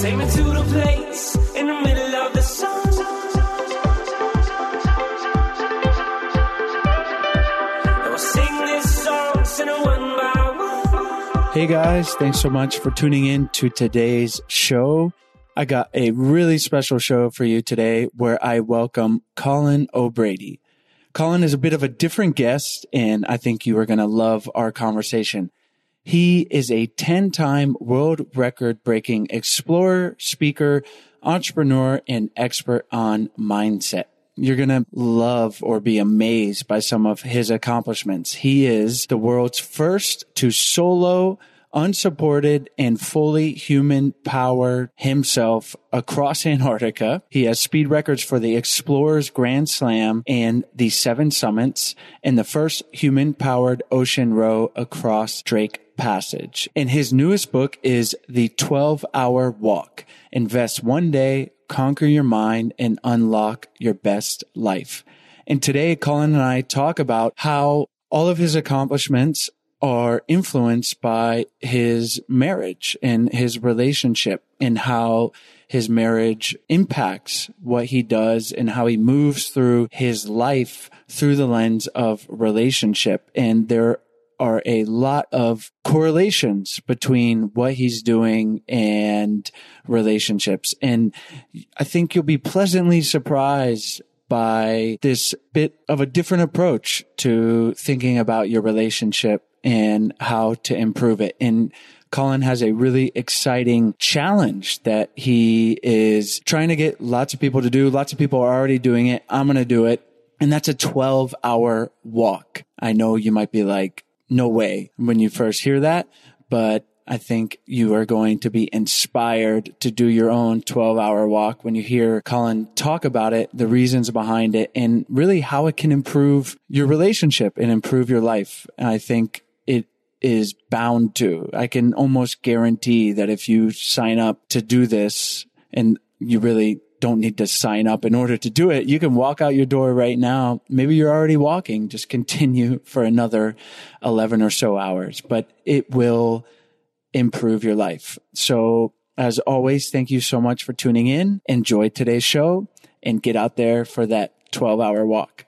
Take me to the place in the middle of the sun. I will sing this song, sing it one by one. Hey guys, thanks so much for tuning in to today's show. I got a really special show for you today where I welcome Colin O'Brady. Colin is a bit of a different guest, and I think you are going to love our conversation. He is a 10-time world record-breaking explorer, speaker, entrepreneur, and expert on mindset. You're going to love or be amazed by some of his accomplishments. He is the world's first to solo, unsupported, and fully human power himself across Antarctica. He has speed records for the Explorer's Grand Slam and the Seven Summits, and the first human-powered ocean row across Drake Passage. And his newest book is The 12-Hour Walk. Invest one day, conquer your mind, and unlock your best life. And today, Colin and I talk about how all of his accomplishments are influenced by his marriage and his relationship and how his marriage impacts what he does and how he moves through his life through the lens of relationship. And there are a lot of correlations between what he's doing and relationships. And I think you'll be pleasantly surprised by this bit of a different approach to thinking about your relationship and how to improve it. And Colin has a really exciting challenge that he is trying to get lots of people to do. Lots of people are already doing it. I'm going to do it. And that's a 12-hour walk. I know you might be like, no way, when you first hear that, but I think you are going to be inspired to do your own 12-hour walk when you hear Colin talk about it, the reasons behind it, and really how it can improve your relationship and improve your life. And I think it is bound to. I can almost guarantee that if you sign up to do this, and you really don't need to sign up in order to do it, you can walk out your door right now. Maybe you're already walking. Just continue for another 11 or so hours, but it will improve your life. So as always, thank you so much for tuning in. Enjoy today's show and get out there for that 12-hour walk.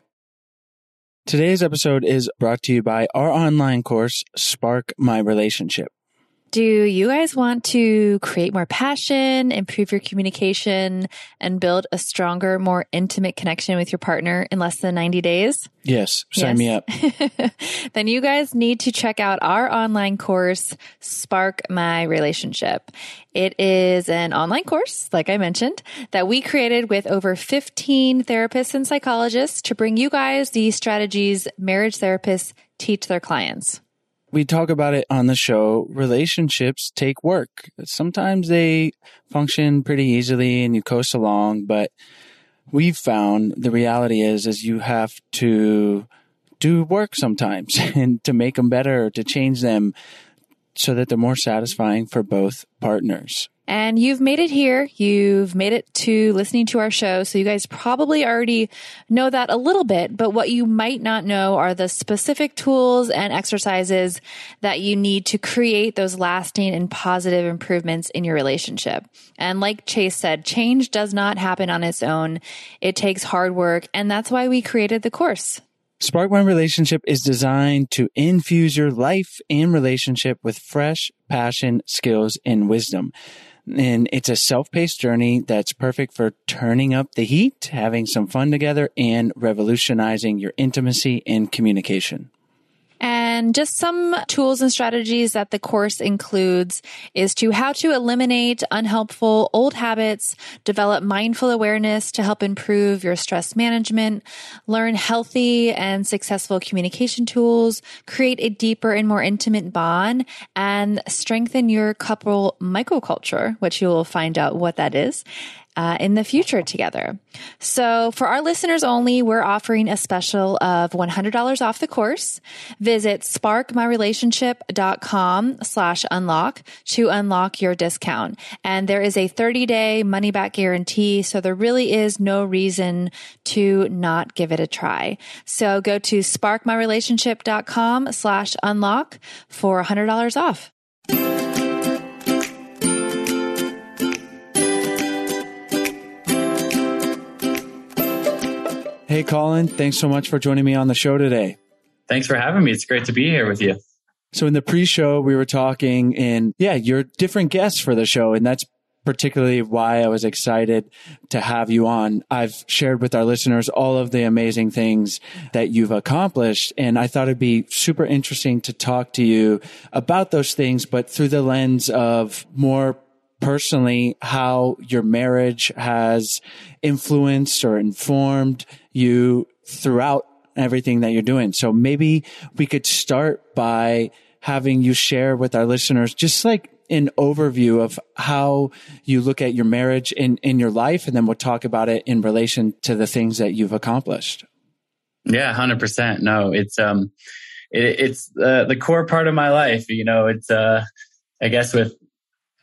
Today's episode is brought to you by our online course, Spark My Relationship. Do you guys want to create more passion, improve your communication, and build a stronger, more intimate connection with your partner in less than 90 days? Yes. Sign me up. Then you guys need to check out our online course, Spark My Relationship. It is an online course, like I mentioned, that we created with over 15 therapists and psychologists to bring you guys the strategies marriage therapists teach their clients. We talk about it on the show. Relationships take work. Sometimes they function pretty easily and you coast along, but we've found the reality is you have to do work sometimes and to make them better, to change them so that they're more satisfying for both partners. And you've made it here. You've made it to listening to our show. So you guys probably already know that a little bit, but what you might not know are the specific tools and exercises that you need to create those lasting and positive improvements in your relationship. And like Chase said, change does not happen on its own. It takes hard work. And that's why we created the course. Spark My Relationship is designed to infuse your life and relationship with fresh passion, skills, and wisdom. And it's a self-paced journey that's perfect for turning up the heat, having some fun together, and revolutionizing your intimacy and communication. And just some tools and strategies that the course includes is to how to eliminate unhelpful old habits, develop mindful awareness to help improve your stress management, learn healthy and successful communication tools, create a deeper and more intimate bond, and strengthen your couple microculture, which you will find out what that is. In the future together. So for our listeners only, we're offering a special of $100 off the course. Visit sparkmyrelationship.com/unlock to unlock your discount. And there is a 30-day money-back guarantee, so there really is no reason to not give it a try. So go to sparkmyrelationship.com/unlock for $100 off. Hey, Colin, thanks so much for joining me on the show today. Thanks for having me. It's great to be here with you. So in the pre-show, we were talking and you're different guests for the show. And that's particularly why I was excited to have you on. I've shared with our listeners all of the amazing things that you've accomplished. And I thought it'd be super interesting to talk to you about those things, but through the lens of more personally, how your marriage has influenced or informed you throughout everything that you're doing. So maybe we could start by having you share with our listeners just like an overview of how you look at your marriage in your life, and then we'll talk about it in relation to the things that you've accomplished. Yeah, 100%. No, it's the core part of my life. You know, it's I guess with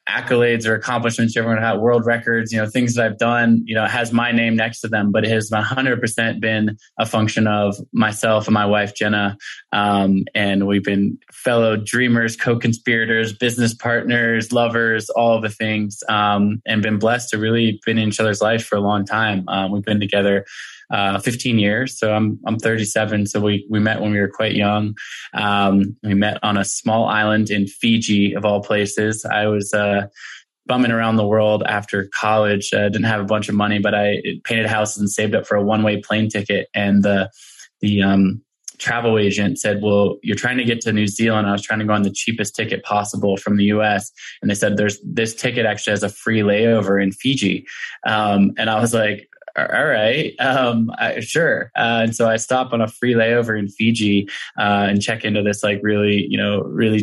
accolades or accomplishments, everyone had world records, you know, things that I've done, you know, has my name next to them, but it has 100% been a function of myself and my wife, Jenna. And we've been fellow dreamers, co-conspirators, business partners, lovers, all the things, and been blessed to really been in each other's life for a long time. We've been together 15 years. So I'm 37. So we met when we were quite young. We met on a small island in Fiji of all places. I was bumming around the world after college. I didn't have a bunch of money, but I painted houses and saved up for a one-way plane ticket. And the travel agent said, well, you're trying to get to New Zealand. I was trying to go on the cheapest ticket possible from the US. And they said, there's this ticket actually has a free layover in Fiji. And I was like, all right. Sure. And so I stop on a free layover in Fiji and check into this like really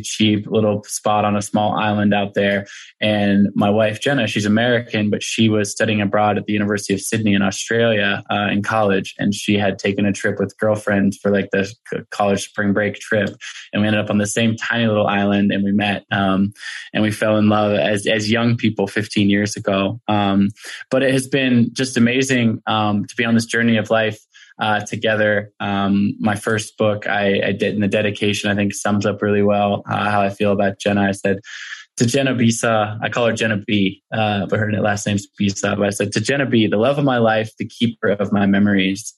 cheap little spot on a small island out there. And my wife, Jenna, she's American, but she was studying abroad at the University of Sydney in Australia in college. And she had taken a trip with girlfriends for like the college spring break trip. And we ended up on the same tiny little island and we met and we fell in love as young people 15 years ago. But it has been just amazing to be on this journey of life together. My first book I did in the dedication, I think sums up really well how I feel about Jenna. I said to Jenna Bisa, I call her Jenna B, but her last name's Bisa. But I said to Jenna B, the love of my life, the keeper of my memories,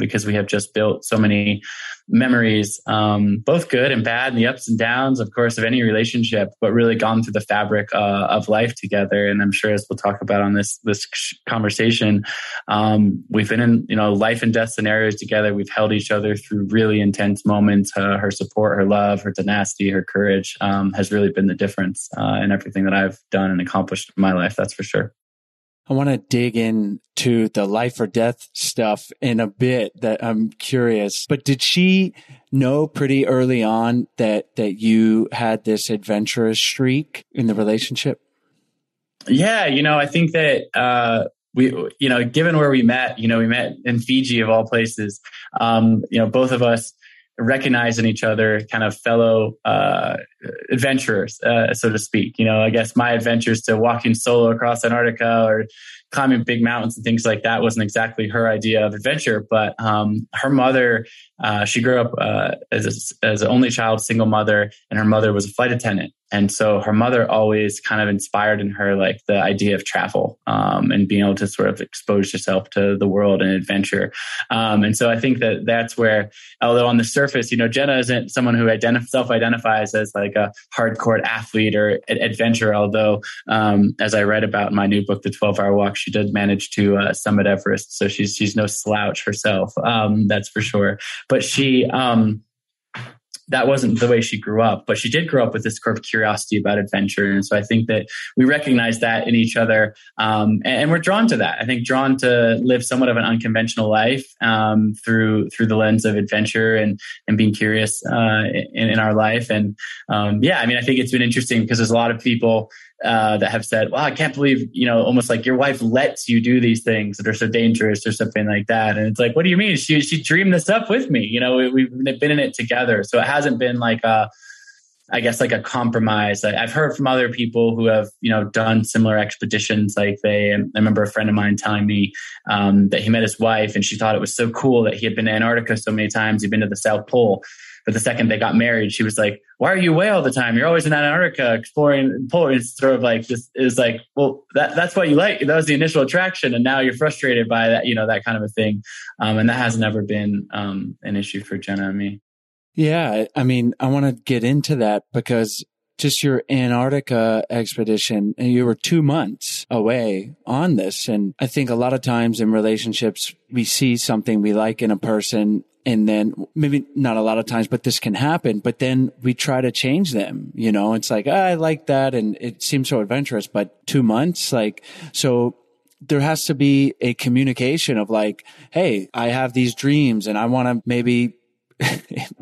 because we have just built so many memories, both good and bad, and the ups and downs, of course, of any relationship, but really gone through the fabric of life together. And I'm sure, as we'll talk about on this conversation, we've been in life and death scenarios together. We've held each other through really intense moments. Her support, her love, her tenacity, her courage has really been the difference in everything that I've done and accomplished in my life. That's for sure. I want to dig into the life or death stuff in a bit. That I'm curious, but did she know pretty early on that you had this adventurous streak in the relationship? Yeah. I think that, we given where we met in Fiji of all places, both of us recognizing each other, kind of fellow adventurers, so to speak. I guess my adventures to walking solo across Antarctica or climbing big mountains and things like that wasn't exactly her idea of adventure. But her mother, she grew up as an only child, single mother, and her mother was a flight attendant. And so her mother always kind of inspired in her like the idea of travel and being able to sort of expose yourself to the world and adventure. And so I think that's where, although on the surface, Jenna isn't someone who self-identifies as like a hardcore athlete or adventurer. Although, as I read about in my new book, The 12-Hour Walk, she did manage to summit Everest. So she's no slouch herself. That's for sure. But she... that wasn't the way she grew up, but she did grow up with this sort of curiosity about adventure. And so I think that we recognize that in each other. And we're drawn to that. I think drawn to live somewhat of an unconventional life through the lens of adventure and being curious in our life. And I think it's been interesting because there's a lot of people that have said, wow, I can't believe, almost like your wife lets you do these things that are so dangerous or something like that. And it's like, what do you mean? She dreamed this up with me. We've been in it together. So it hasn't been like a compromise. I've heard from other people who have, done similar expeditions like they. I remember a friend of mine telling me that he met his wife and she thought it was so cool that he had been to Antarctica so many times. He'd been to the South Pole. But the second they got married, she was like, why are you away all the time? You're always in Antarctica exploring polar. It's sort of like this is like, well, that's what you like. That was the initial attraction. And now you're frustrated by that, that kind of a thing. And that has never been an issue for Jenna and me. Yeah. I want to get into that because just your Antarctica expedition, and you were 2 months away on this. And I think a lot of times in relationships, we see something we like in a person. And then maybe not a lot of times, but this can happen. But then we try to change them. It's like, I like that. And it seems so adventurous, but 2 months, so there has to be a communication of like, hey, I have these dreams and I want to maybe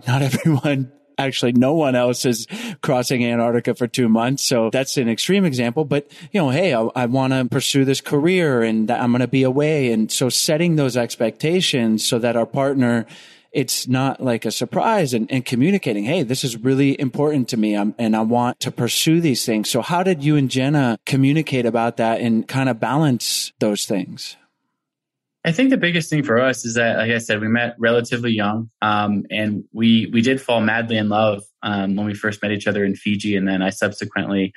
not everyone. Actually, no one else is crossing Antarctica for 2 months. So that's an extreme example. But, hey, I want to pursue this career and I'm going to be away. And so setting those expectations so that our partner it's not like a surprise, and communicating, hey, this is really important to me, and I want to pursue these things. So how did you and Jenna communicate about that and kind of balance those things? I think the biggest thing for us is that, like I said, we met relatively young, and we did fall madly in love when we first met each other in Fiji, and then I subsequently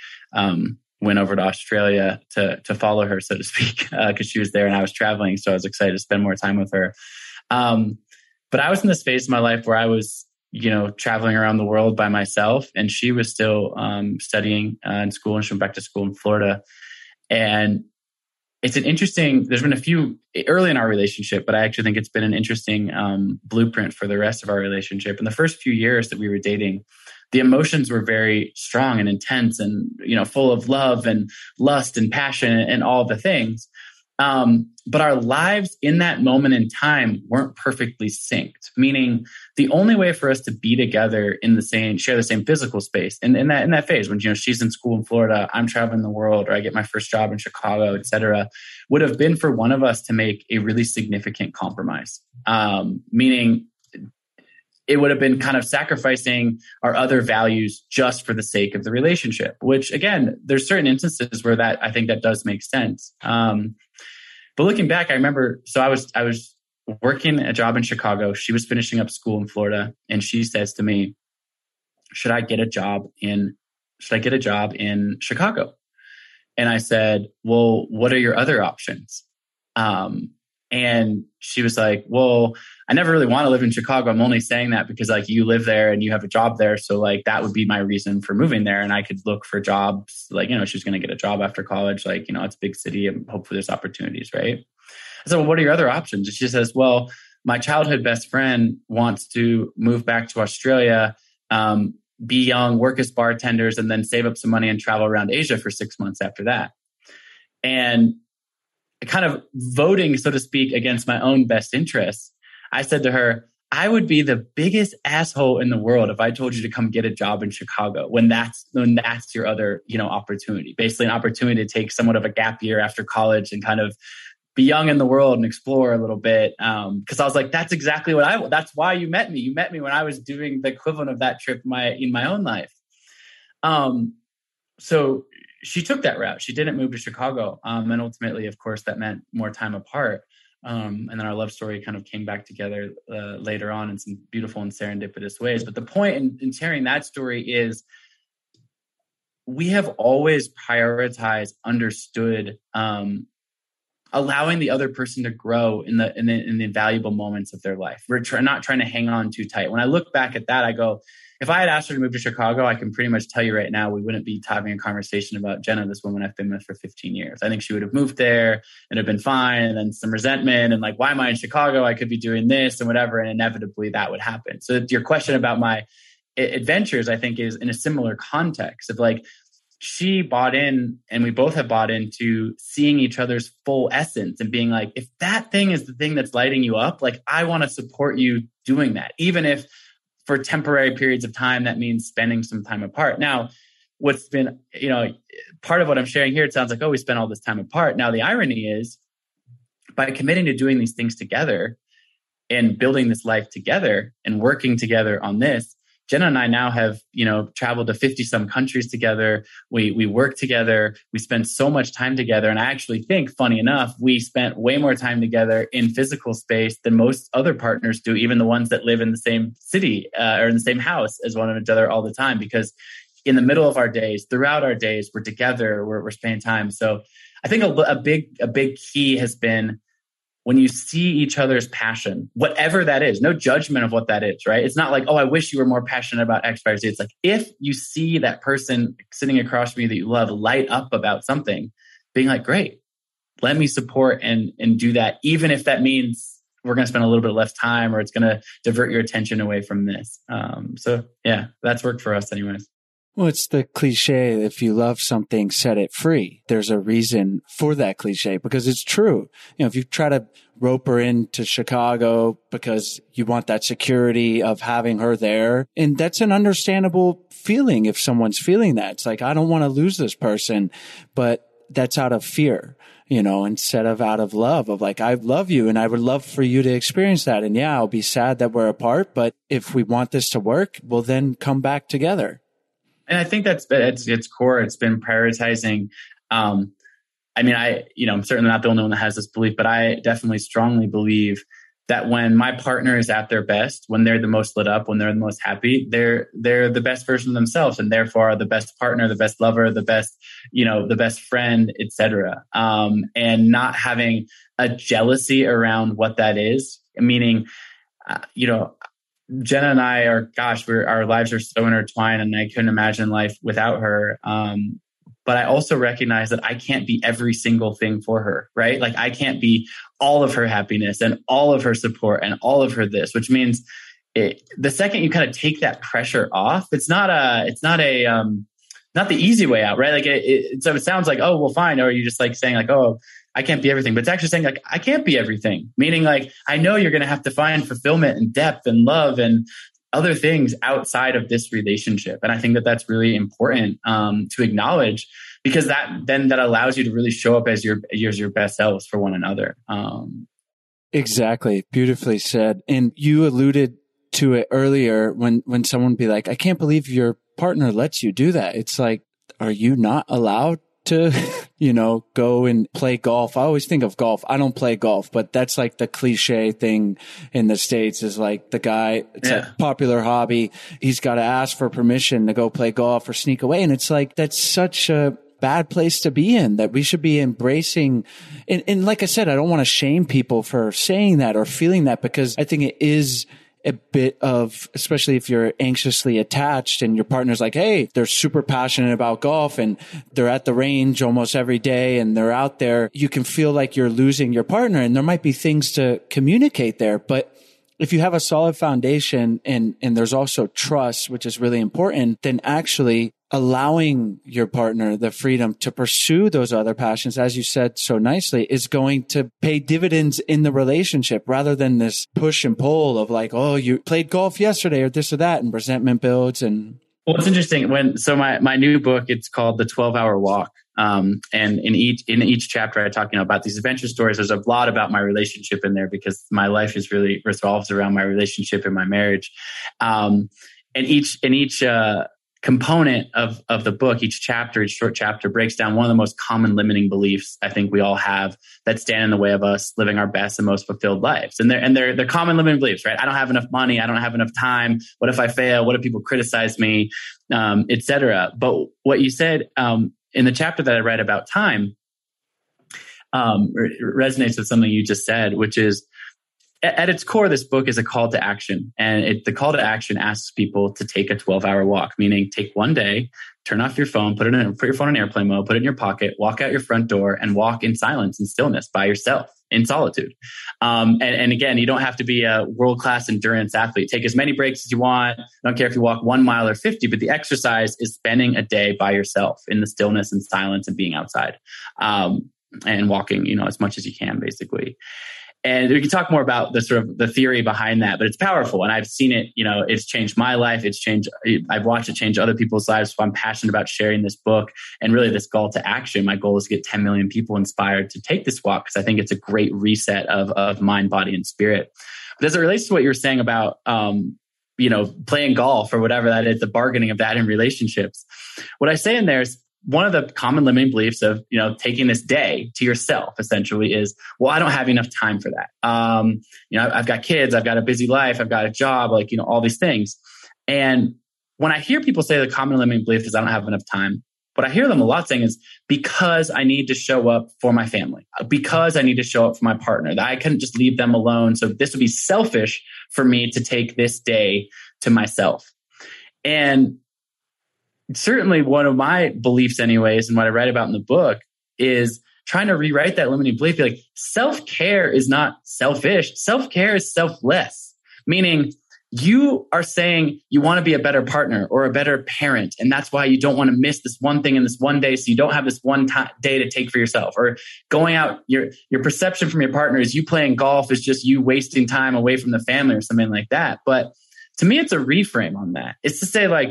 went over to Australia to follow her, so to speak, because she was there and I was traveling, so I was excited to spend more time with her. But I was in this phase of my life where I was, traveling around the world by myself, and she was still studying in school, and she went back to school in Florida, and it's an interesting, there's been a few early in our relationship, but I actually think it's been an interesting blueprint for the rest of our relationship. In the first few years that we were dating, the emotions were very strong and intense and, full of love and lust and passion and all the things. But our lives in that moment in time weren't perfectly synced, meaning the only way for us to be together in the same, share the same physical space. And in that phase when, she's in school in Florida, I'm traveling the world, or I get my first job in Chicago, et cetera, would have been for one of us to make a really significant compromise. Meaning it would have been kind of sacrificing our other values just for the sake of the relationship, which again, there's certain instances where that, I think that does make sense. But looking back, I remember, so I was working a job in Chicago. She was finishing up school in Florida, and she says to me, "Should I get a job in Chicago?" And I said, "Well, what are your other options?" And she was like, "Well, I never really want to live in Chicago. I'm only saying that because like you live there and you have a job there. So like that would be my reason for moving there. And I could look for jobs, like, she's going to get a job after college. Like, it's a big city and hopefully there's opportunities, right?" I said, "Well, what are your other options?" And she says, "Well, my childhood best friend wants to move back to Australia, be young, work as bartenders, and then save up some money and travel around Asia for 6 months after that." And kind of voting, so to speak, against my own best interests, I said to her, "I would be the biggest asshole in the world if I told you to come get a job in Chicago when that's your other, opportunity." Basically an opportunity to take somewhat of a gap year after college and kind of be young in the world and explore a little bit. Because I was like, that's exactly that's why you met me. You met me when I was doing the equivalent of that trip in my own life. So she took that route. She didn't move to Chicago. And ultimately, of course, that meant more time apart. And then our love story kind of came back together later on in some beautiful and serendipitous ways. But the point in sharing that story is we have always prioritized, understood, allowing the other person to grow in the valuable moments of their life. We're not trying to hang on too tight. When I look back at that, I go, if I had asked her to move to Chicago, I can pretty much tell you right now, we wouldn't be having a conversation about Jenna, this woman I've been with for 15 years. I think she would have moved there and have been fine. And then some resentment and like, why am I in Chicago? I could be doing this and whatever. And inevitably that would happen. So your question about my adventures, I think is in a similar context of like, she bought in and we both have bought into seeing each other's full essence and being like, if that thing is the thing that's lighting you up, like I want to support you doing that. Even if for temporary periods of time, that means spending some time apart. Now, what's been, part of what I'm sharing here, it sounds like, oh, we spent all this time apart. Now, the irony is by committing to doing these things together and building this life together and working together on this, Jenna and I now have, traveled to 50 some countries together. We work together. We spend so much time together. And I actually think, funny enough, we spent way more time together in physical space than most other partners do, even the ones that live in the same city or in the same house as one another all the time. Because in the middle of our days, throughout our days, we're together, we're spending time. So I think a big key has been when you see each other's passion, whatever that is, no judgment of what that is, right? It's not like, oh, I wish you were more passionate about X, Y, or Z. It's like, if you see that person sitting across from you that you love light up about something, being like, great, let me support and do that. Even if that means we're going to spend a little bit less time or it's going to divert your attention away from this. So yeah, that's worked for us anyways. Well, it's the cliche, if you love something, set it free. There's a reason for that cliche because it's true. If you try to rope her into Chicago because you want that security of having her there, and that's an understandable feeling if someone's feeling that. It's like, I don't want to lose this person, but that's out of fear, you know, instead of out of love of like, I love you and I would love for you to experience that. And yeah, I'll be sad that we're apart, but if we want this to work, we'll then come back together. And I think that's at its core. It's been prioritizing. I mean, I'm certainly not the only one that has this belief, but I definitely strongly believe that when my partner is at their best, when they're the most lit up, when they're the most happy, they're the best version of themselves, and therefore are the best partner, the best lover, the best, the best friend, etc. And not having a jealousy around what that is, meaning, Jenna and I are, our lives are so intertwined, and I couldn't imagine life without her. But I also recognize that I can't be every single thing for her, right? Like I can't be all of her happiness and all of her support and all of her this, which means the second you kind of take that pressure off, it's not the easy way out, right? Like so it sounds like, oh, well, fine. Or you're just like saying like, oh, I can't be everything, but it's actually saying like, I can't be everything. Meaning like, I know you're going to have to find fulfillment and depth and love and other things outside of this relationship. And I think that that's really important to acknowledge, because that allows you to really show up as your best selves for one another. Exactly. Beautifully said. And you alluded to it earlier when someone be like, I can't believe your partner lets you do that. It's like, are you not allowed to, go and play golf? I always think of golf. I don't play golf, but that's like the cliche thing in the States is like the guy, a popular hobby. He's got to ask for permission to go play golf or sneak away. And it's like, that's such a bad place to be in, that we should be embracing. And like I said, I don't want to shame people for saying that or feeling that, because I think it is a bit of, especially if you're anxiously attached and your partner's like, hey, they're super passionate about golf and they're at the range almost every day and they're out there, you can feel like you're losing your partner, and there might be things to communicate there. But if you have a solid foundation and there's also trust, which is really important, then actually allowing your partner the freedom to pursue those other passions, as you said so nicely, is going to pay dividends in the relationship, rather than this push and pull of like, oh, you played golf yesterday or this or that, and resentment builds. And well, it's interesting my new book, it's called The 12-Hour Walk. And in each chapter, I talk about these adventure stories. There's a lot about my relationship in there, because my life is really revolves around my relationship and my marriage. And each component of the book, each chapter, each short chapter breaks down one of the most common limiting beliefs I think we all have that stand in the way of us living our best and most fulfilled lives. And they're common limiting beliefs, right? I don't have enough money. I don't have enough time. What if I fail? What if people criticize me? Et cetera. But what you said, in the chapter that I read about time, resonates with something you just said, which is, at its core, this book is a call to action. And the call to action asks people to take a 12-hour walk, meaning take one day, turn off your phone, put your phone in airplane mode, put it in your pocket, walk out your front door, and walk in silence and stillness by yourself in solitude. And again, you don't have to be a world-class endurance athlete. Take as many breaks as you want. I don't care if you walk 1 mile or 50, but the exercise is spending a day by yourself in the stillness and silence and being outside, and walking, as much as you can, basically. And we can talk more about the sort of the theory behind that, but it's powerful. And I've seen it, it's changed my life. I've watched it change other people's lives. So I'm passionate about sharing this book and really this call to action. My goal is to get 10 million people inspired to take this walk, because I think it's a great reset of mind, body, and spirit. But as it relates to what you were saying about, playing golf or whatever that is, the bargaining of that in relationships, what I say in there is, one of the common limiting beliefs of, taking this day to yourself essentially is, well, I don't have enough time for that. I've got kids, I've got a busy life, I've got a job, like, all these things. And when I hear people say the common limiting belief is I don't have enough time, what I hear them a lot saying is, because I need to show up for my family, because I need to show up for my partner, that I couldn't just leave them alone. So this would be selfish for me to take this day to myself. And certainly one of my beliefs anyways, and what I write about in the book, is trying to rewrite that limiting belief. You're like, self-care is not selfish. Self-care is selfless, meaning you are saying you want to be a better partner or a better parent. And that's why you don't want to miss this one thing in this one day. So you don't have this one day to take for yourself, or going out. Your perception from your partner is you playing golf is just you wasting time away from the family or something like that. But to me, it's a reframe on that. It's to say like,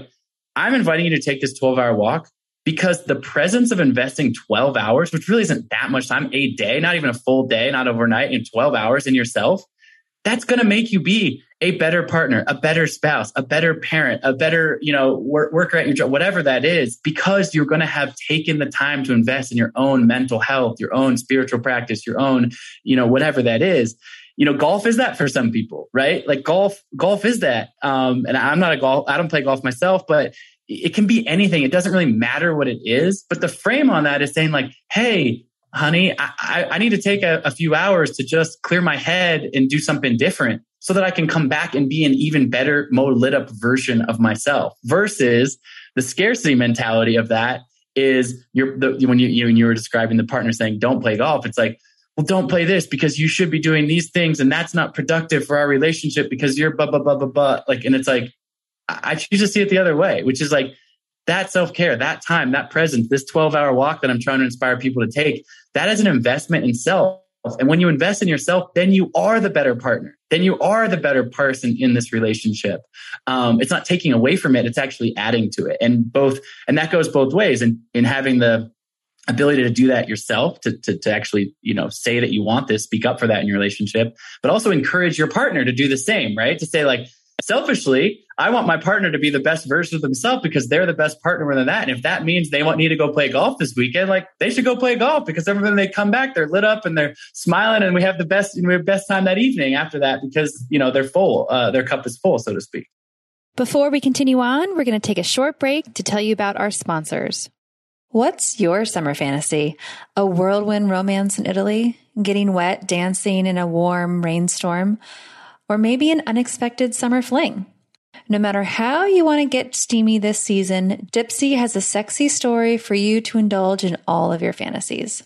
I'm inviting you to take this 12-hour walk because the presence of investing 12 hours, which really isn't that much time, a day, not even a full day, not overnight, in 12 hours in yourself, that's going to make you be a better partner, a better spouse, a better parent, a better, worker at your job, whatever that is, because you're going to have taken the time to invest in your own mental health, your own spiritual practice, your own, whatever that is. Golf is that for some people, right? Like golf is that. And I'm not I don't play golf myself, but it can be anything. It doesn't really matter what it is. But the frame on that is saying like, hey, honey, I need to take a few hours to just clear my head and do something different so that I can come back and be an even better, more lit up version of myself. Versus the scarcity mentality of that is when you were describing the partner saying, don't play golf. It's like, well, don't play this because you should be doing these things and that's not productive for our relationship because you're blah, blah, blah, blah, blah. Like, and it's like, I choose to see it the other way, which is like that self-care, that time, that presence, this 12-hour walk that I'm trying to inspire people to take, that is an investment in self. And when you invest in yourself, then you are the better partner. Then you are the better person in this relationship. It's not taking away from it. It's actually adding to it. And that goes both ways. And in having the ability to do that yourself, to actually, say that you want this, speak up for that in your relationship, but also encourage your partner to do the same, right? To say like, selfishly, I want my partner to be the best version of themselves because they're the best partner within that. And if that means they want me to go play golf this weekend, like they should go play golf because every time they come back, they're lit up and they're smiling and we have the best time that evening after that because, they're full, their cup is full, so to speak. Before we continue on, we're going to take a short break to tell you about our sponsors. What's your summer fantasy? A whirlwind romance in Italy? Getting wet, dancing in a warm rainstorm? Or maybe an unexpected summer fling? No matter how you want to get steamy this season, Dipsy has a sexy story for you to indulge in all of your fantasies.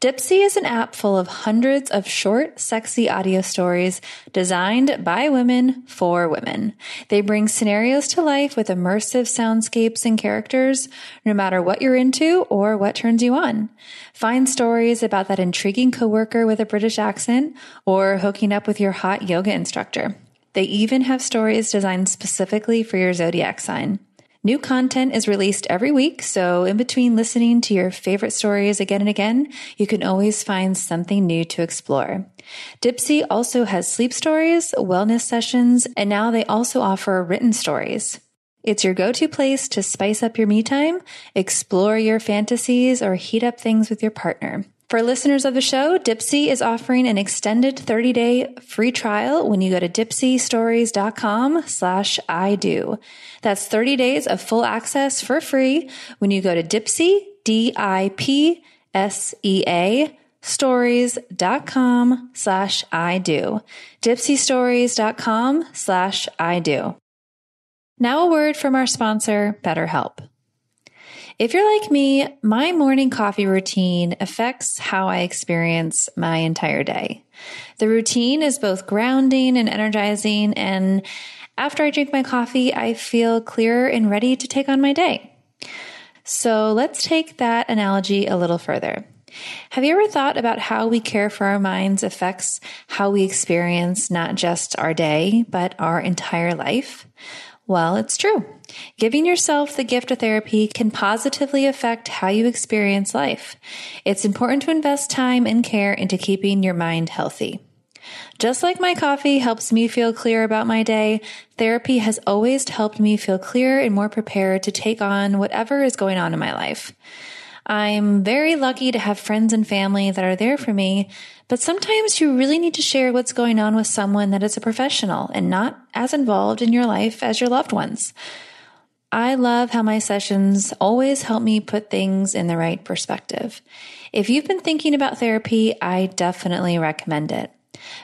Dipsy is an app full of hundreds of short, sexy audio stories designed by women for women. They bring scenarios to life with immersive soundscapes and characters, no matter what you're into or what turns you on. Find stories about that intriguing coworker with a British accent or hooking up with your hot yoga instructor. They even have stories designed specifically for your zodiac sign. New content is released every week, so in between listening to your favorite stories again and again, you can always find something new to explore. Dipsy also has sleep stories, wellness sessions, and now they also offer written stories. It's your go-to place to spice up your me time, explore your fantasies, or heat up things with your partner. For listeners of the show, Dipsy is offering an extended 30-day free trial when you go to dipsystories.com/I do. That's 30 days of full access for free when you go to Dipsy, D-I-P-S-E-A, stories.com/I do. Dipsystories.com/I do. Now a word from our sponsor, BetterHelp. If you're like me, my morning coffee routine affects how I experience my entire day. The routine is both grounding and energizing, and after I drink my coffee, I feel clearer and ready to take on my day. So let's take that analogy a little further. Have you ever thought about how we care for our minds affects how we experience not just our day, but our entire life? Well, it's true. Giving yourself the gift of therapy can positively affect how you experience life. It's important to invest time and care into keeping your mind healthy. Just like my coffee helps me feel clear about my day, therapy has always helped me feel clearer and more prepared to take on whatever is going on in my life. I'm very lucky to have friends and family that are there for me, but sometimes you really need to share what's going on with someone that is a professional and not as involved in your life as your loved ones. I love how my sessions always help me put things in the right perspective. If you've been thinking about therapy, I definitely recommend it.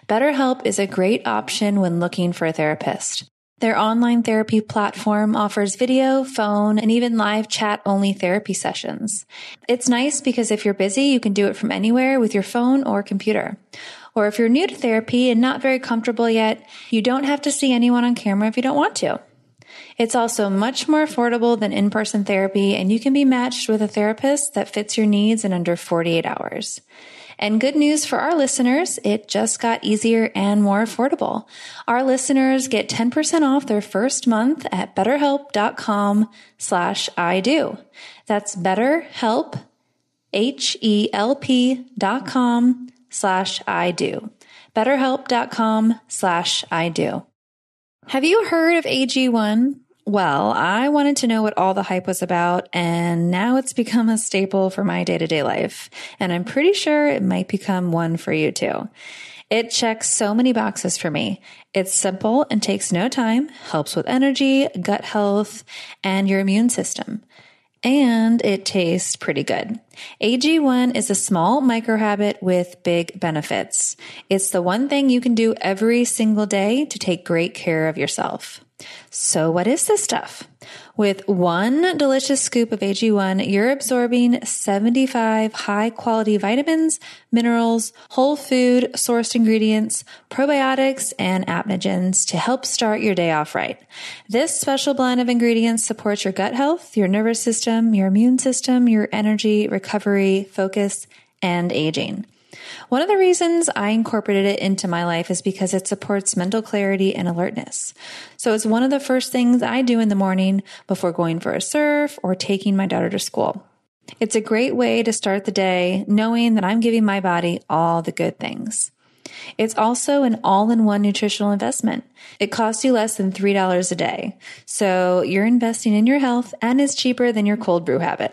BetterHelp is a great option when looking for a therapist. Their online therapy platform offers video, phone, and even live chat-only therapy sessions. It's nice because if you're busy, you can do it from anywhere with your phone or computer. Or if you're new to therapy and not very comfortable yet, you don't have to see anyone on camera if you don't want to. It's also much more affordable than in-person therapy, and you can be matched with a therapist that fits your needs in under 48 hours. And good news for our listeners, it just got easier and more affordable. Our listeners get 10% off their first month at betterhelp.com/I do. That's betterhelp, HELP.com/I do. betterhelp.com/I do. Have you heard of AG1? Well, I wanted to know what all the hype was about, and now it's become a staple for my day-to-day life. And I'm pretty sure it might become one for you too. It checks so many boxes for me. It's simple and takes no time, helps with energy, gut health, and your immune system. And it tastes pretty good. AG1 is a small microhabit with big benefits. It's the one thing you can do every single day to take great care of yourself. So what is this stuff? With one delicious scoop of AG1, you're absorbing 75 high-quality vitamins, minerals, whole food, sourced ingredients, probiotics, and adaptogens to help start your day off right. This special blend of ingredients supports your gut health, your nervous system, your immune system, your energy, recovery, focus, and aging. One of the reasons I incorporated it into my life is because it supports mental clarity and alertness. So it's one of the first things I do in the morning before going for a surf or taking my daughter to school. It's a great way to start the day knowing that I'm giving my body all the good things. It's also an all-in-one nutritional investment. It costs you less than $3 a day. So you're investing in your health and is cheaper than your cold brew habit.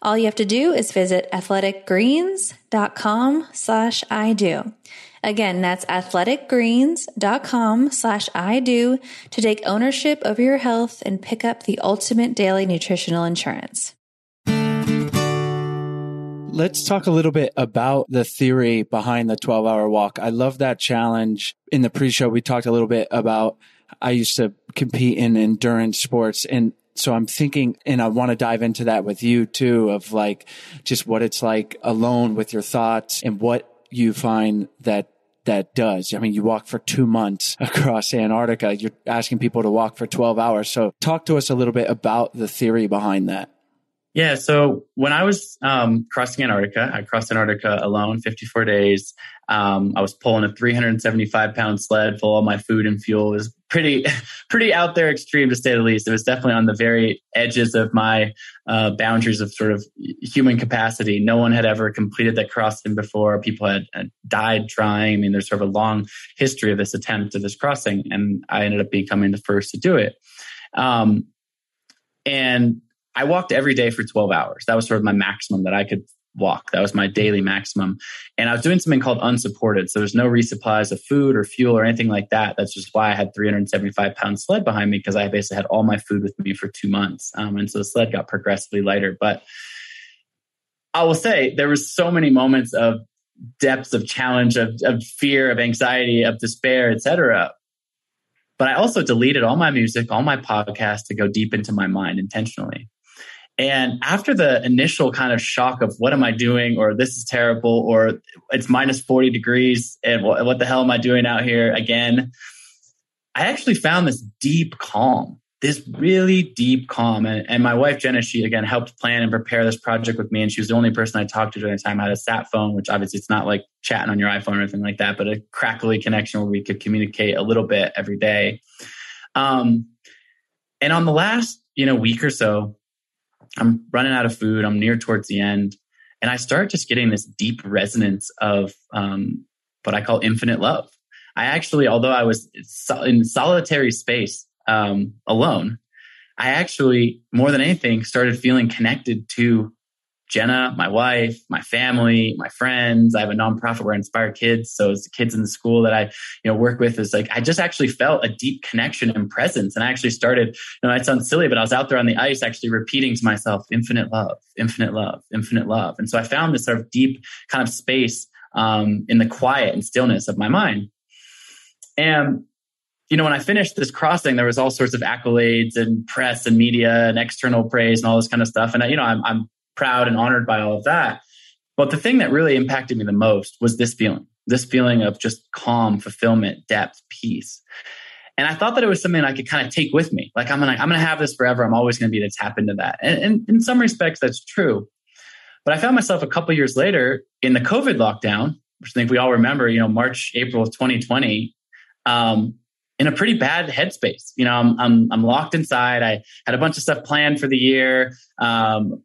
All you have to do is visit athleticgreens.com/I do. Again, that's athleticgreens.com/I do to take ownership over your health and pick up the ultimate daily nutritional insurance. Let's talk a little bit about the theory behind the 12-hour walk. I love that challenge. In the pre-show, we talked a little bit about I used to compete in endurance sports, and so I'm thinking, and I want to dive into that with you too, of like just what it's like alone with your thoughts and what you find that does. I mean, you walk for 2 months across Antarctica. You're asking people to walk for 12 hours. So talk to us a little bit about the theory behind that. Yeah. So when I was crossing Antarctica, I crossed Antarctica alone, 54 days. I was pulling a 375-pound sled full of my food and fuel. It was pretty out there extreme, to say the least. It was definitely on the very edges of my boundaries of sort of human capacity. No one had ever completed that crossing before. People had died trying. I mean, there's sort of a long history of this attempt at this crossing, and I ended up becoming the first to do it. And I walked every day for 12 hours. That was sort of my maximum that I could walk. That was my daily maximum. And I was doing something called unsupported. So there's no resupplies of food or fuel or anything like that. That's just why I had 375-pound sled behind me, because I basically had all my food with me for 2 months. And so the sled got progressively lighter. But I will say there was so many moments of depths of challenge, of fear, of anxiety, of despair, etc. But I also deleted all my music, all my podcasts to go deep into my mind intentionally. And after the initial kind of shock of what am I doing, or this is terrible, or it's minus 40 degrees and what the hell am I doing out here again, I actually found this deep calm, this really deep calm. And my wife, Jenna, she again helped plan and prepare this project with me. And she was the only person I talked to during the time. I had a sat phone, which obviously it's not like chatting on your iPhone or anything like that, but a crackly connection where we could communicate a little bit every day. And on the last, week or so, I'm running out of food. I'm near towards the end. And I start just getting this deep resonance of what I call infinite love. I actually, although I was in solitary space alone, I actually, more than anything, started feeling connected to Jenna, my wife, my family, my friends. I have a nonprofit where I inspire kids. So it's the kids in the school that I work with. It's like I just actually felt a deep connection and presence. And I actually started, it sounds silly, but I was out there on the ice actually repeating to myself, infinite love, infinite love, infinite love. And so I found this sort of deep kind of space in the quiet and stillness of my mind. And you know, when I finished this crossing, there was all sorts of accolades and press and media and external praise and all this kind of stuff. And, I'm proud and honored by all of that. But the thing that really impacted me the most was this feeling of just calm, fulfillment, depth, peace. And I thought that it was something I could kind of take with me. Like, I'm going to have this forever. I'm always going to be able to tap into that. And in some respects, that's true. But I found myself a couple years later in the COVID lockdown, which I think we all remember, March, April of 2020, in a pretty bad headspace. I'm locked inside. I had a bunch of stuff planned for the year,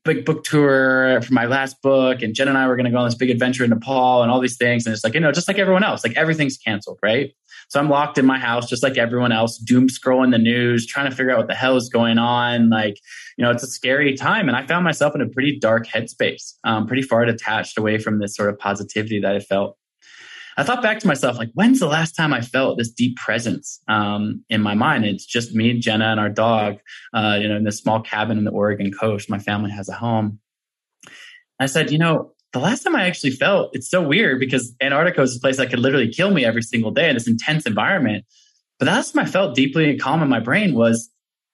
big book tour for my last book. And Jen and I were going to go on this big adventure in Nepal and all these things. And it's like, just like everyone else, like everything's canceled, right? So I'm locked in my house, just like everyone else, doom scrolling the news, trying to figure out what the hell is going on. Like, it's a scary time. And I found myself in a pretty dark headspace, pretty far detached away from this sort of positivity that I felt. I thought back to myself, like, when's the last time I felt this deep presence in my mind? It's just me, Jenna, and our dog, in this small cabin in the Oregon coast. My family has a home. I said, the last time I actually felt, it's so weird because Antarctica is a place that could literally kill me every single day in this intense environment. But the last time I felt deeply calm in my brain was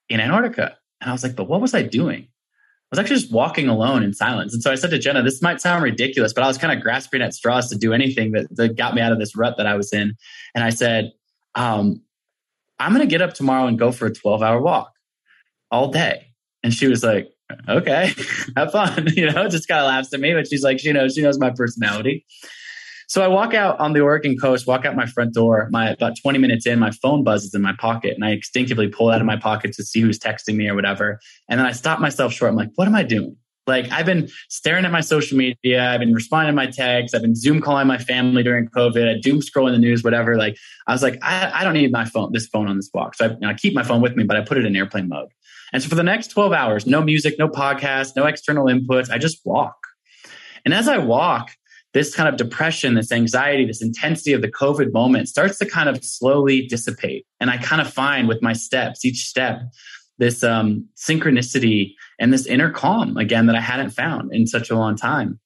in Antarctica. And I was like, but what was I doing? I was actually just walking alone in silence. And so I said to Jenna, this might sound ridiculous, but I was kind of grasping at straws to do anything that got me out of this rut that I was in. And I said, I'm going to get up tomorrow and go for a 12-hour walk all day. And she was like, okay, have fun. Just kind of laughs at me, but she's like, she knows my personality. So I walk out on the Oregon coast, walk out my front door. About 20 minutes in, my phone buzzes in my pocket and I instinctively pull out of my pocket to see who's texting me or whatever. And then I stop myself short. I'm like, what am I doing? Like, I've been staring at my social media. I've been responding to my texts. I've been Zoom calling my family during COVID. I doom scrolling the news, whatever. Like, I was like, I don't need this phone on this walk. So I keep my phone with me, but I put it in airplane mode. And so for the next 12 hours, no music, no podcast, no external inputs. I just walk. And as I walk, this kind of depression, this anxiety, this intensity of the COVID moment starts to kind of slowly dissipate. And I kind of find with my steps, each step, this synchronicity and this inner calm again that I hadn't found in such a long time.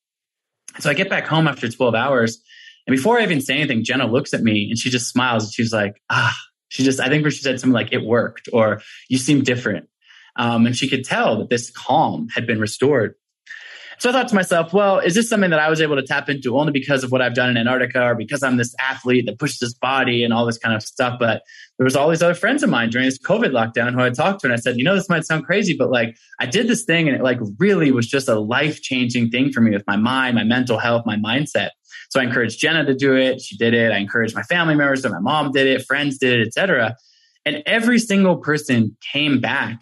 So I get back home after 12 hours. And before I even say anything, Jenna looks at me and she just smiles. And she's like, I think she said something like, it worked, or you seem different. And she could tell that this calm had been restored. So I thought to myself, well, is this something that I was able to tap into only because of what I've done in Antarctica or because I'm this athlete that pushed this body and all this kind of stuff? But there was all these other friends of mine during this COVID lockdown who I talked to and I said, this might sound crazy, but like I did this thing and it like really was just a life-changing thing for me with my mind, my mental health, my mindset. So I encouraged Jenna to do it. She did it. I encouraged my family members. So my mom did it. Friends did it, et cetera. And every single person came back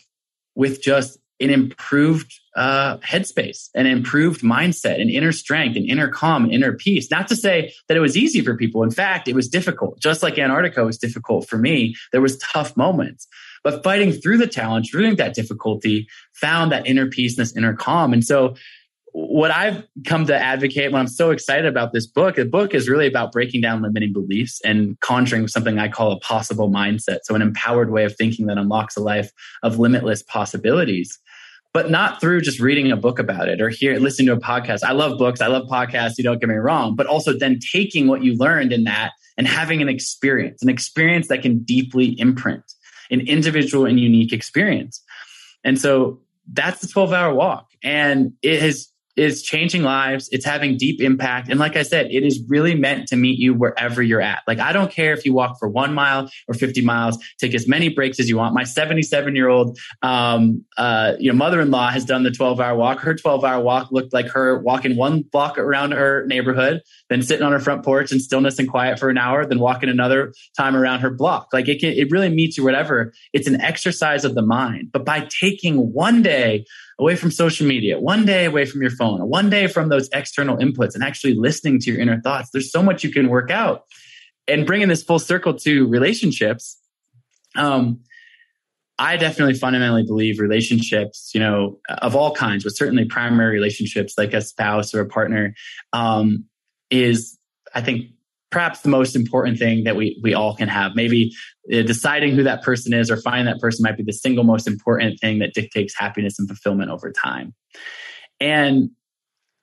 with just an improved headspace, an improved mindset, an inner strength, an inner calm, an inner peace. Not to say that it was easy for people. In fact, it was difficult. Just like Antarctica was difficult for me, there was tough moments. But fighting through the challenge, through that difficulty, found that inner peace, this inner calm. And so what I've come to advocate when I'm so excited about this book, the book is really about breaking down limiting beliefs and conjuring something I call a possible mindset. So an empowered way of thinking that unlocks a life of limitless possibilities, but not through just reading a book about it or listening to a podcast. I love books. I love podcasts. Don't get me wrong, but also then taking what you learned in that and having an experience that can deeply imprint, an individual and unique experience. And so that's the 12-hour walk. And it has is changing lives. It's having deep impact. And like I said, it is really meant to meet you wherever you're at. Like, I don't care if you walk for 1 mile or 50 miles, take as many breaks as you want. My 77-year-old, mother-in-law has done the 12-hour walk. Her 12-hour walk looked like her walking one block around her neighborhood, then sitting on her front porch in stillness and quiet for an hour, then walking another time around her block. Like, it really meets you wherever. It's an exercise of the mind, but by taking one day away from social media, one day away from your phone, one day from those external inputs and actually listening to your inner thoughts, there's so much you can work out. And bringing this full circle to relationships, I definitely fundamentally believe relationships, of all kinds, but certainly primary relationships like a spouse or a partner is, I think, perhaps the most important thing that we all can have. Maybe deciding who that person is or finding that person might be the single most important thing that dictates happiness and fulfillment over time. And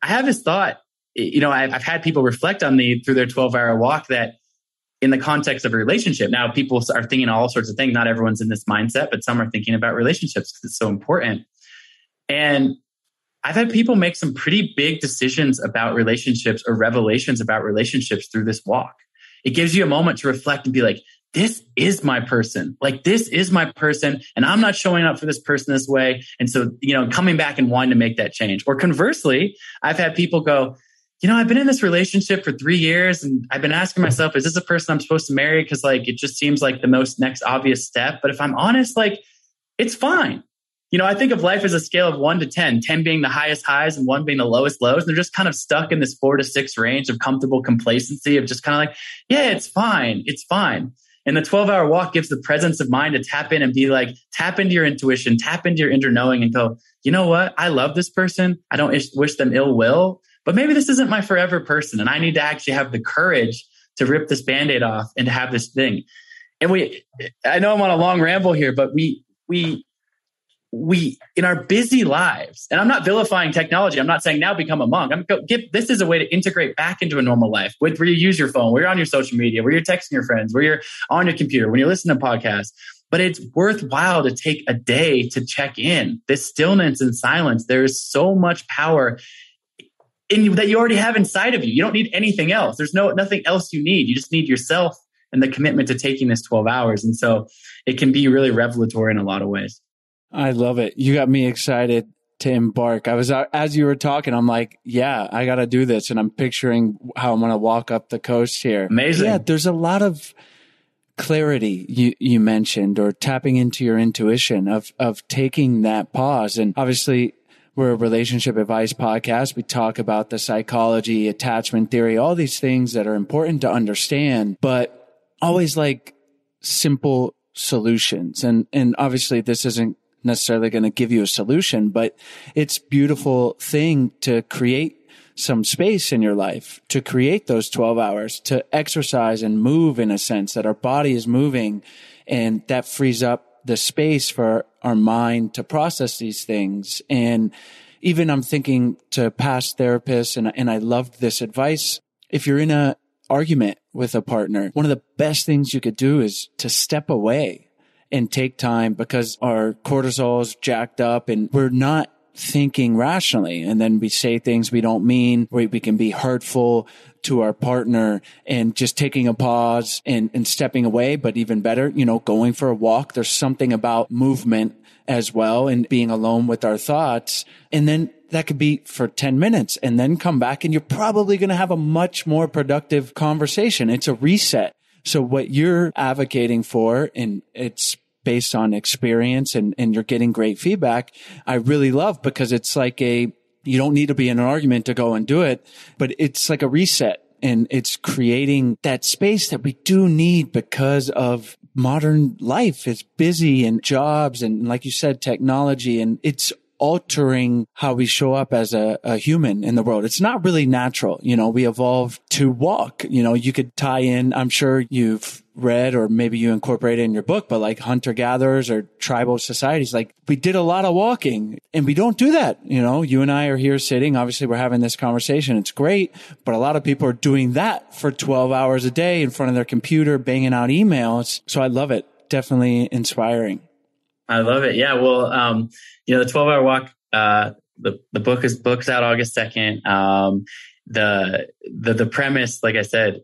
I have this thought, I've had people reflect on me through their 12-hour walk that in the context of a relationship. Now, people are thinking all sorts of things. Not everyone's in this mindset, but some are thinking about relationships because it's so important. And I've had people make some pretty big decisions about relationships or revelations about relationships through this walk. It gives you a moment to reflect and be like, this is my person. Like, this is my person, and I'm not showing up for this person this way. And so, coming back and wanting to make that change. Or conversely, I've had people go, I've been in this relationship for 3 years and I've been asking myself, is this a person I'm supposed to marry? Because it just seems like the most next obvious step. But if I'm honest, it's fine. I think of life as a scale of 1 to 10, 10 being the highest highs and 1 being the lowest lows. And they're just kind of stuck in this 4 to 6 range of comfortable complacency of just kind of it's fine. It's fine. And the 12-hour walk gives the presence of mind to tap in and be like, tap into your intuition, tap into your inner knowing and go, you know what? I love this person. I don't wish them ill will. But maybe this isn't my forever person. And I need to actually have the courage to rip this Band-Aid off and to have this thing. And I know I'm on a long ramble here, but we in our busy lives, and I'm not vilifying technology. I'm not saying now become a monk. This is a way to integrate back into a normal life where you use your phone, where you're on your social media, where you're texting your friends, where you're on your computer, when you're listening to podcasts. But it's worthwhile to take a day to check in. This stillness and silence, there is so much power that you already have inside of you. You don't need anything else. There's nothing else you need. You just need yourself and the commitment to taking this 12 hours. And so it can be really revelatory in a lot of ways. I love it. You got me excited to embark. As you were talking, I'm like, yeah, I got to do this. And I'm picturing how I'm going to walk up the coast here. Amazing. Yeah, there's a lot of clarity you mentioned, or tapping into your intuition of taking that pause. And obviously, we're a relationship advice podcast. We talk about the psychology, attachment theory, all these things that are important to understand, but always simple solutions. And obviously this isn't necessarily going to give you a solution, but it's beautiful thing to create some space in your life, to create those 12 hours, to exercise and move in a sense that our body is moving, and that frees up the space for our mind to process these things. And even I'm thinking to past therapists, and I loved this advice. If you're in an argument with a partner, one of the best things you could do is to step away and take time, because our cortisol is jacked up and we're not thinking rationally. And then we say things we don't mean, where we can be hurtful to our partner, and just taking a pause and stepping away. But even better, going for a walk. There's something about movement as well and being alone with our thoughts. And then that could be for 10 minutes and then come back, and you're probably going to have a much more productive conversation. It's a reset. So what you're advocating for, and it's based on experience and you're getting great feedback, I really love, because it's you don't need to be in an argument to go and do it, but it's like a reset, and it's creating that space that we do need because of modern life. It's busy, and jobs, and like you said, technology, and it's altering how we show up as a human in the world. It's not really natural. We evolved to walk. You could tie in, I'm sure you've read, or maybe you incorporate it in your book, but hunter-gatherers or tribal societies, we did a lot of walking, and we don't do that. You and I are here sitting. Obviously, we're having this conversation. It's great, but a lot of people are doing that for 12 hours a day in front of their computer, banging out emails. So I love it. Definitely inspiring. I love it. Yeah. Well, the 12-hour walk, the book is books out August 2nd. The premise, like I said,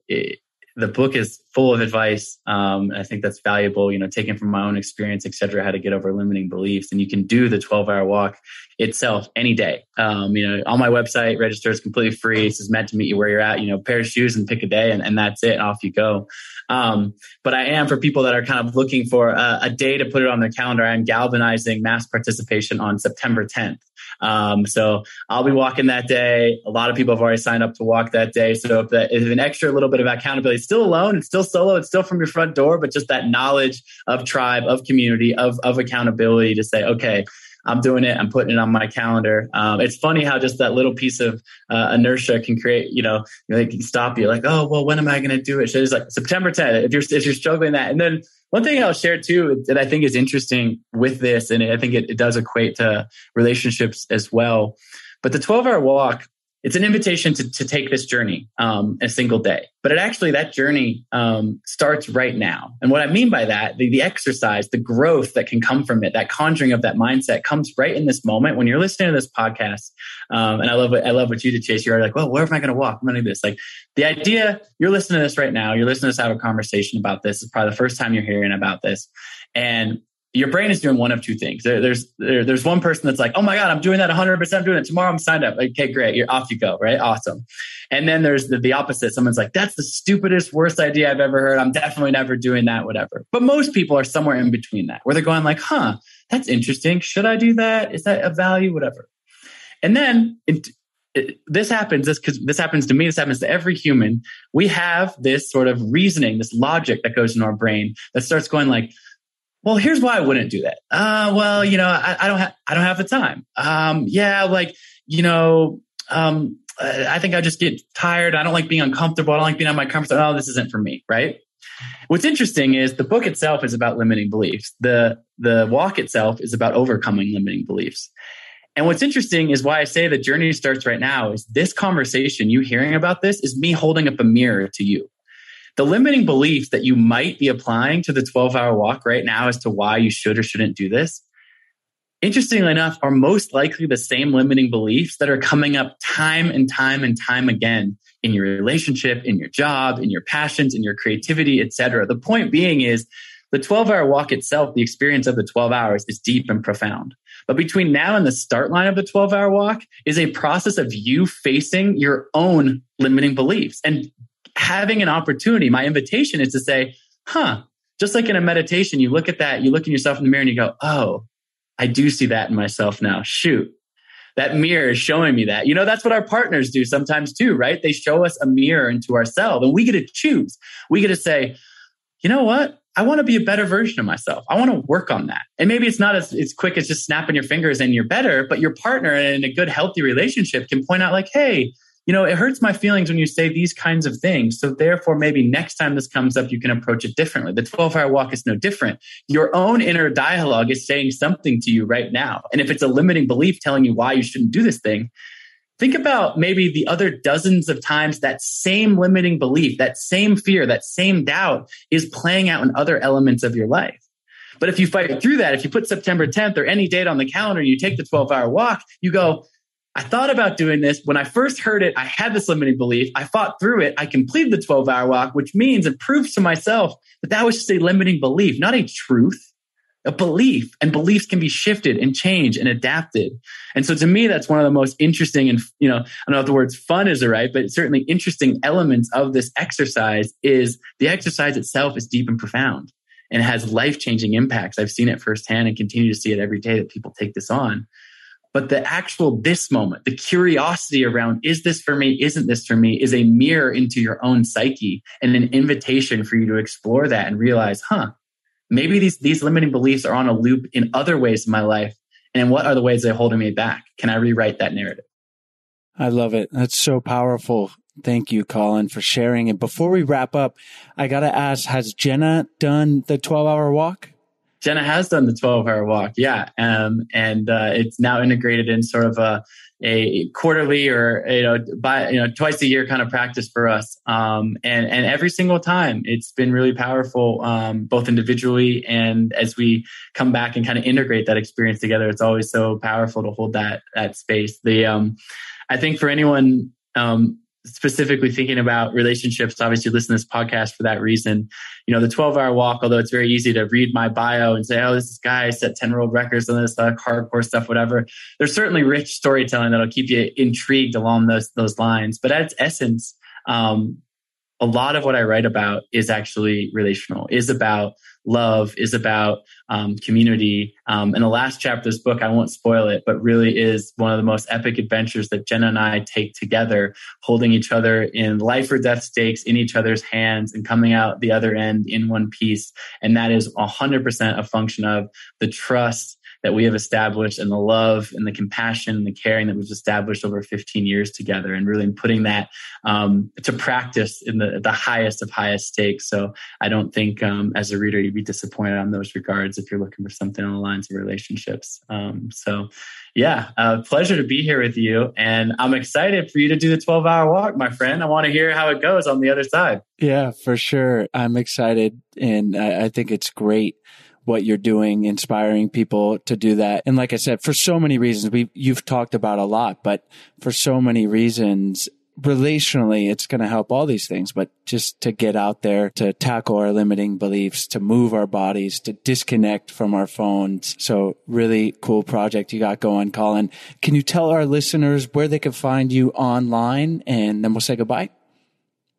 the book is full of advice. I think that's valuable, taken from my own experience, et cetera, how to get over limiting beliefs. And you can do the 12-hour walk itself any day. On my website, register is completely free. It's just meant to meet you where you're at, pair of shoes and pick a day, and that's it. And off you go. But I am, for people that are kind of looking for a day to put it on their calendar, I'm galvanizing mass participation on September 10th. So I'll be walking that day. A lot of people have already signed up to walk that day. So if an extra little bit of accountability, it's still alone, it's still solo, it's still from your front door, but just that knowledge of tribe, of community, of accountability to say, okay, I'm doing it. I'm putting it on my calendar. It's funny how just that little piece of inertia can create, they can stop you. Oh, well, when am I going to do it? So it's September 10th, if you're struggling that. And then one thing I'll share too, that I think is interesting with this, and I think it does equate to relationships as well, but the 12-hour walk it's an invitation to take this journey a single day. But it actually, that journey starts right now. And what I mean by that, the exercise, the growth that can come from it, that conjuring of that mindset comes right in this moment when you're listening to this podcast. And I love what you did, Chase. You're like, well, where am I going to walk? I'm going to do this. Like the idea, you're listening to this right now. You're listening to us have a conversation about this. It's probably the first time you're hearing about this. And your brain is doing one of two things. There's one person that's like, oh my God, I'm doing that 100%. I'm doing it tomorrow. I'm signed up. Okay, great. You're off you go. Right? Awesome. And then there's the opposite. Someone's like, that's the stupidest, worst idea I've ever heard. I'm definitely never doing that, whatever. But most people are somewhere in between that where they're going like, huh, that's interesting. Should I do that? Is that a value? Whatever. And then this happens to me, this happens to every human. We have this sort of reasoning, this logic that goes in our brain that starts going like, well, here's why I wouldn't do that. Well, you know, I don't have the time. I think I just get tired. I don't like being uncomfortable. I don't like being out of my comfort zone. Oh, this isn't for me, right? What's interesting is the book itself is about limiting beliefs. The walk itself is about overcoming limiting beliefs. And what's interesting is why I say the journey starts right now is this conversation, you hearing about this is me holding up a mirror to you. The limiting belief that you might be applying to the 12-hour walk right now as to why you should or shouldn't do this, interestingly enough, are most likely the same limiting beliefs that are coming up time and time and time again in your relationship, in your job, in your passions, in your creativity, etc. The point being is the 12-hour walk itself, the experience of the 12 hours is deep and profound. But between now and the start line of the 12-hour walk is a process of you facing your own limiting beliefs and having an opportunity. My invitation is to say, just like in a meditation, you look at that, you look at yourself in the mirror and you go, oh, I do see that in myself now. Shoot, that mirror is showing me that. You know, that's what our partners do sometimes too, right? They show us a mirror into ourselves and we get to choose. We get to say, you know what? I want to be a better version of myself. I want to work on that. And maybe it's not as quick as just snapping your fingers and you're better, but your partner in a good, healthy relationship can point out like, hey, you know, it hurts my feelings when you say these kinds of things. So therefore, maybe next time this comes up, you can approach it differently. The 12-hour walk is no different. Your own inner dialogue is saying something to you right now. And if it's a limiting belief telling you why you shouldn't do this thing, think about maybe the other dozens of times that same limiting belief, that same fear, that same doubt is playing out in other elements of your life. But if you fight through that, if you put September 10th or any date on the calendar, you take the 12-hour walk, you go, I thought about doing this. When I first heard it, I had this limiting belief. I fought through it. I completed the 12-hour walk, which means it proves to myself that was just a limiting belief, not a truth, a belief. And beliefs can be shifted and changed and adapted. And so to me, that's one of the most interesting and, you know, I don't know if the word fun is right, but certainly interesting elements of this exercise is the exercise itself is deep and profound and has life-changing impacts. I've seen it firsthand and continue to see it every day that people take this on. But the actual this moment, the curiosity around, is this for me, isn't this for me, is a mirror into your own psyche and an invitation for you to explore that and realize, maybe these limiting beliefs are on a loop in other ways in my life. And what are the ways they're holding me back? Can I rewrite that narrative? I love it. That's so powerful. Thank you, Colin, for sharing. And before we wrap up, I got to ask, has Jenna done the 12-hour walk? Jenna has done the 12-hour walk, yeah, it's now integrated in sort of a quarterly or twice a year kind of practice for us. And every single time, it's been really powerful, both individually and as we come back and kind of integrate that experience together. It's always so powerful to hold that space. I think for anyone specifically thinking about relationships, obviously listen to this podcast for that reason. You know, the 12-hour walk, although it's very easy to read my bio and say, oh, this guy set 10-year-old records on this hardcore stuff, whatever. There's certainly rich storytelling that'll keep you intrigued along those lines. But at its essence, a lot of what I write about is actually relational, is about love, is about community. And the last chapter of this book, I won't spoil it, but really is one of the most epic adventures that Jenna and I take together, holding each other in life or death stakes in each other's hands and coming out the other end in one piece. And that is 100% a function of the trust that we have established and the love and the compassion and the caring that we've established over 15 years together, and really putting that to practice in the highest of highest stakes. So I don't think as a reader, you'd be disappointed on those regards if you're looking for something on the lines of relationships. Pleasure to be here with you. And I'm excited for you to do the 12-hour walk, my friend. I want to hear how it goes on the other side. Yeah, for sure. I'm excited. And I think it's great what you're doing, inspiring people to do that. And like I said, for so many reasons, you've talked about a lot, but for so many reasons, relationally, it's going to help all these things, but just to get out there, to tackle our limiting beliefs, to move our bodies, to disconnect from our phones. So really cool project you got going, Colin. Can you tell our listeners where they can find you online, and then we'll say goodbye?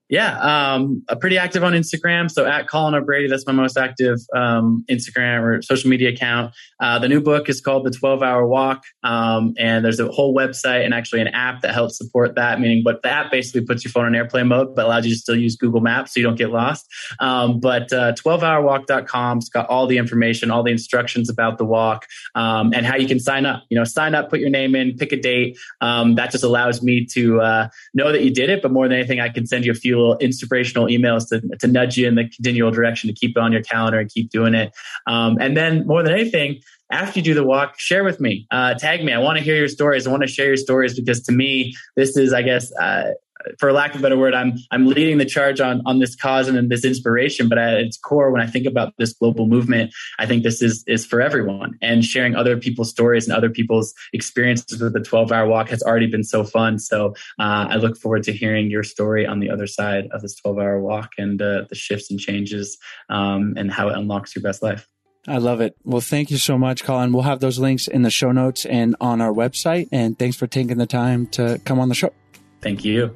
Yeah, I'm pretty active on Instagram. So at Colin O'Brady, that's my most active Instagram or social media account. The new book is called The 12-Hour Walk. And there's a whole website and actually an app that helps support that, meaning but the app basically puts your phone in airplane mode, but allows you to still use Google Maps so you don't get lost. 12hourwalk.com. It's got all the information, all the instructions about the walk, and how you can sign up. Sign up, put your name in, pick a date. That just allows me to know that you did it, but more than anything, I can send you a few little inspirational emails to nudge you in the continual direction to keep it on your calendar and keep doing it. And then more than anything, after you do the walk, share with me, tag me. I want to hear your stories. I want to share your stories, because to me, this is, I guess, for lack of a better word, I'm leading the charge on this cause and in this inspiration. But at its core, when I think about this global movement, I think this is for everyone. And sharing other people's stories and other people's experiences with the 12-hour walk has already been so fun. So I look forward to hearing your story on the other side of this 12-hour walk, and the shifts and changes and how it unlocks your best life. I love it. Well, thank you so much, Colin. We'll have those links in the show notes and on our website. And thanks for taking the time to come on the show. Thank you.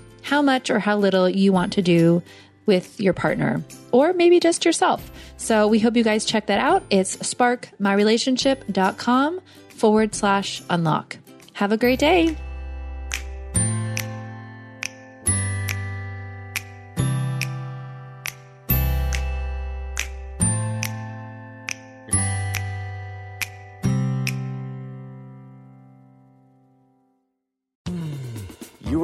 how much or how little you want to do with your partner, or maybe just yourself. So we hope you guys check that out. It's sparkmyrelationship.com/unlock. Have a great day. You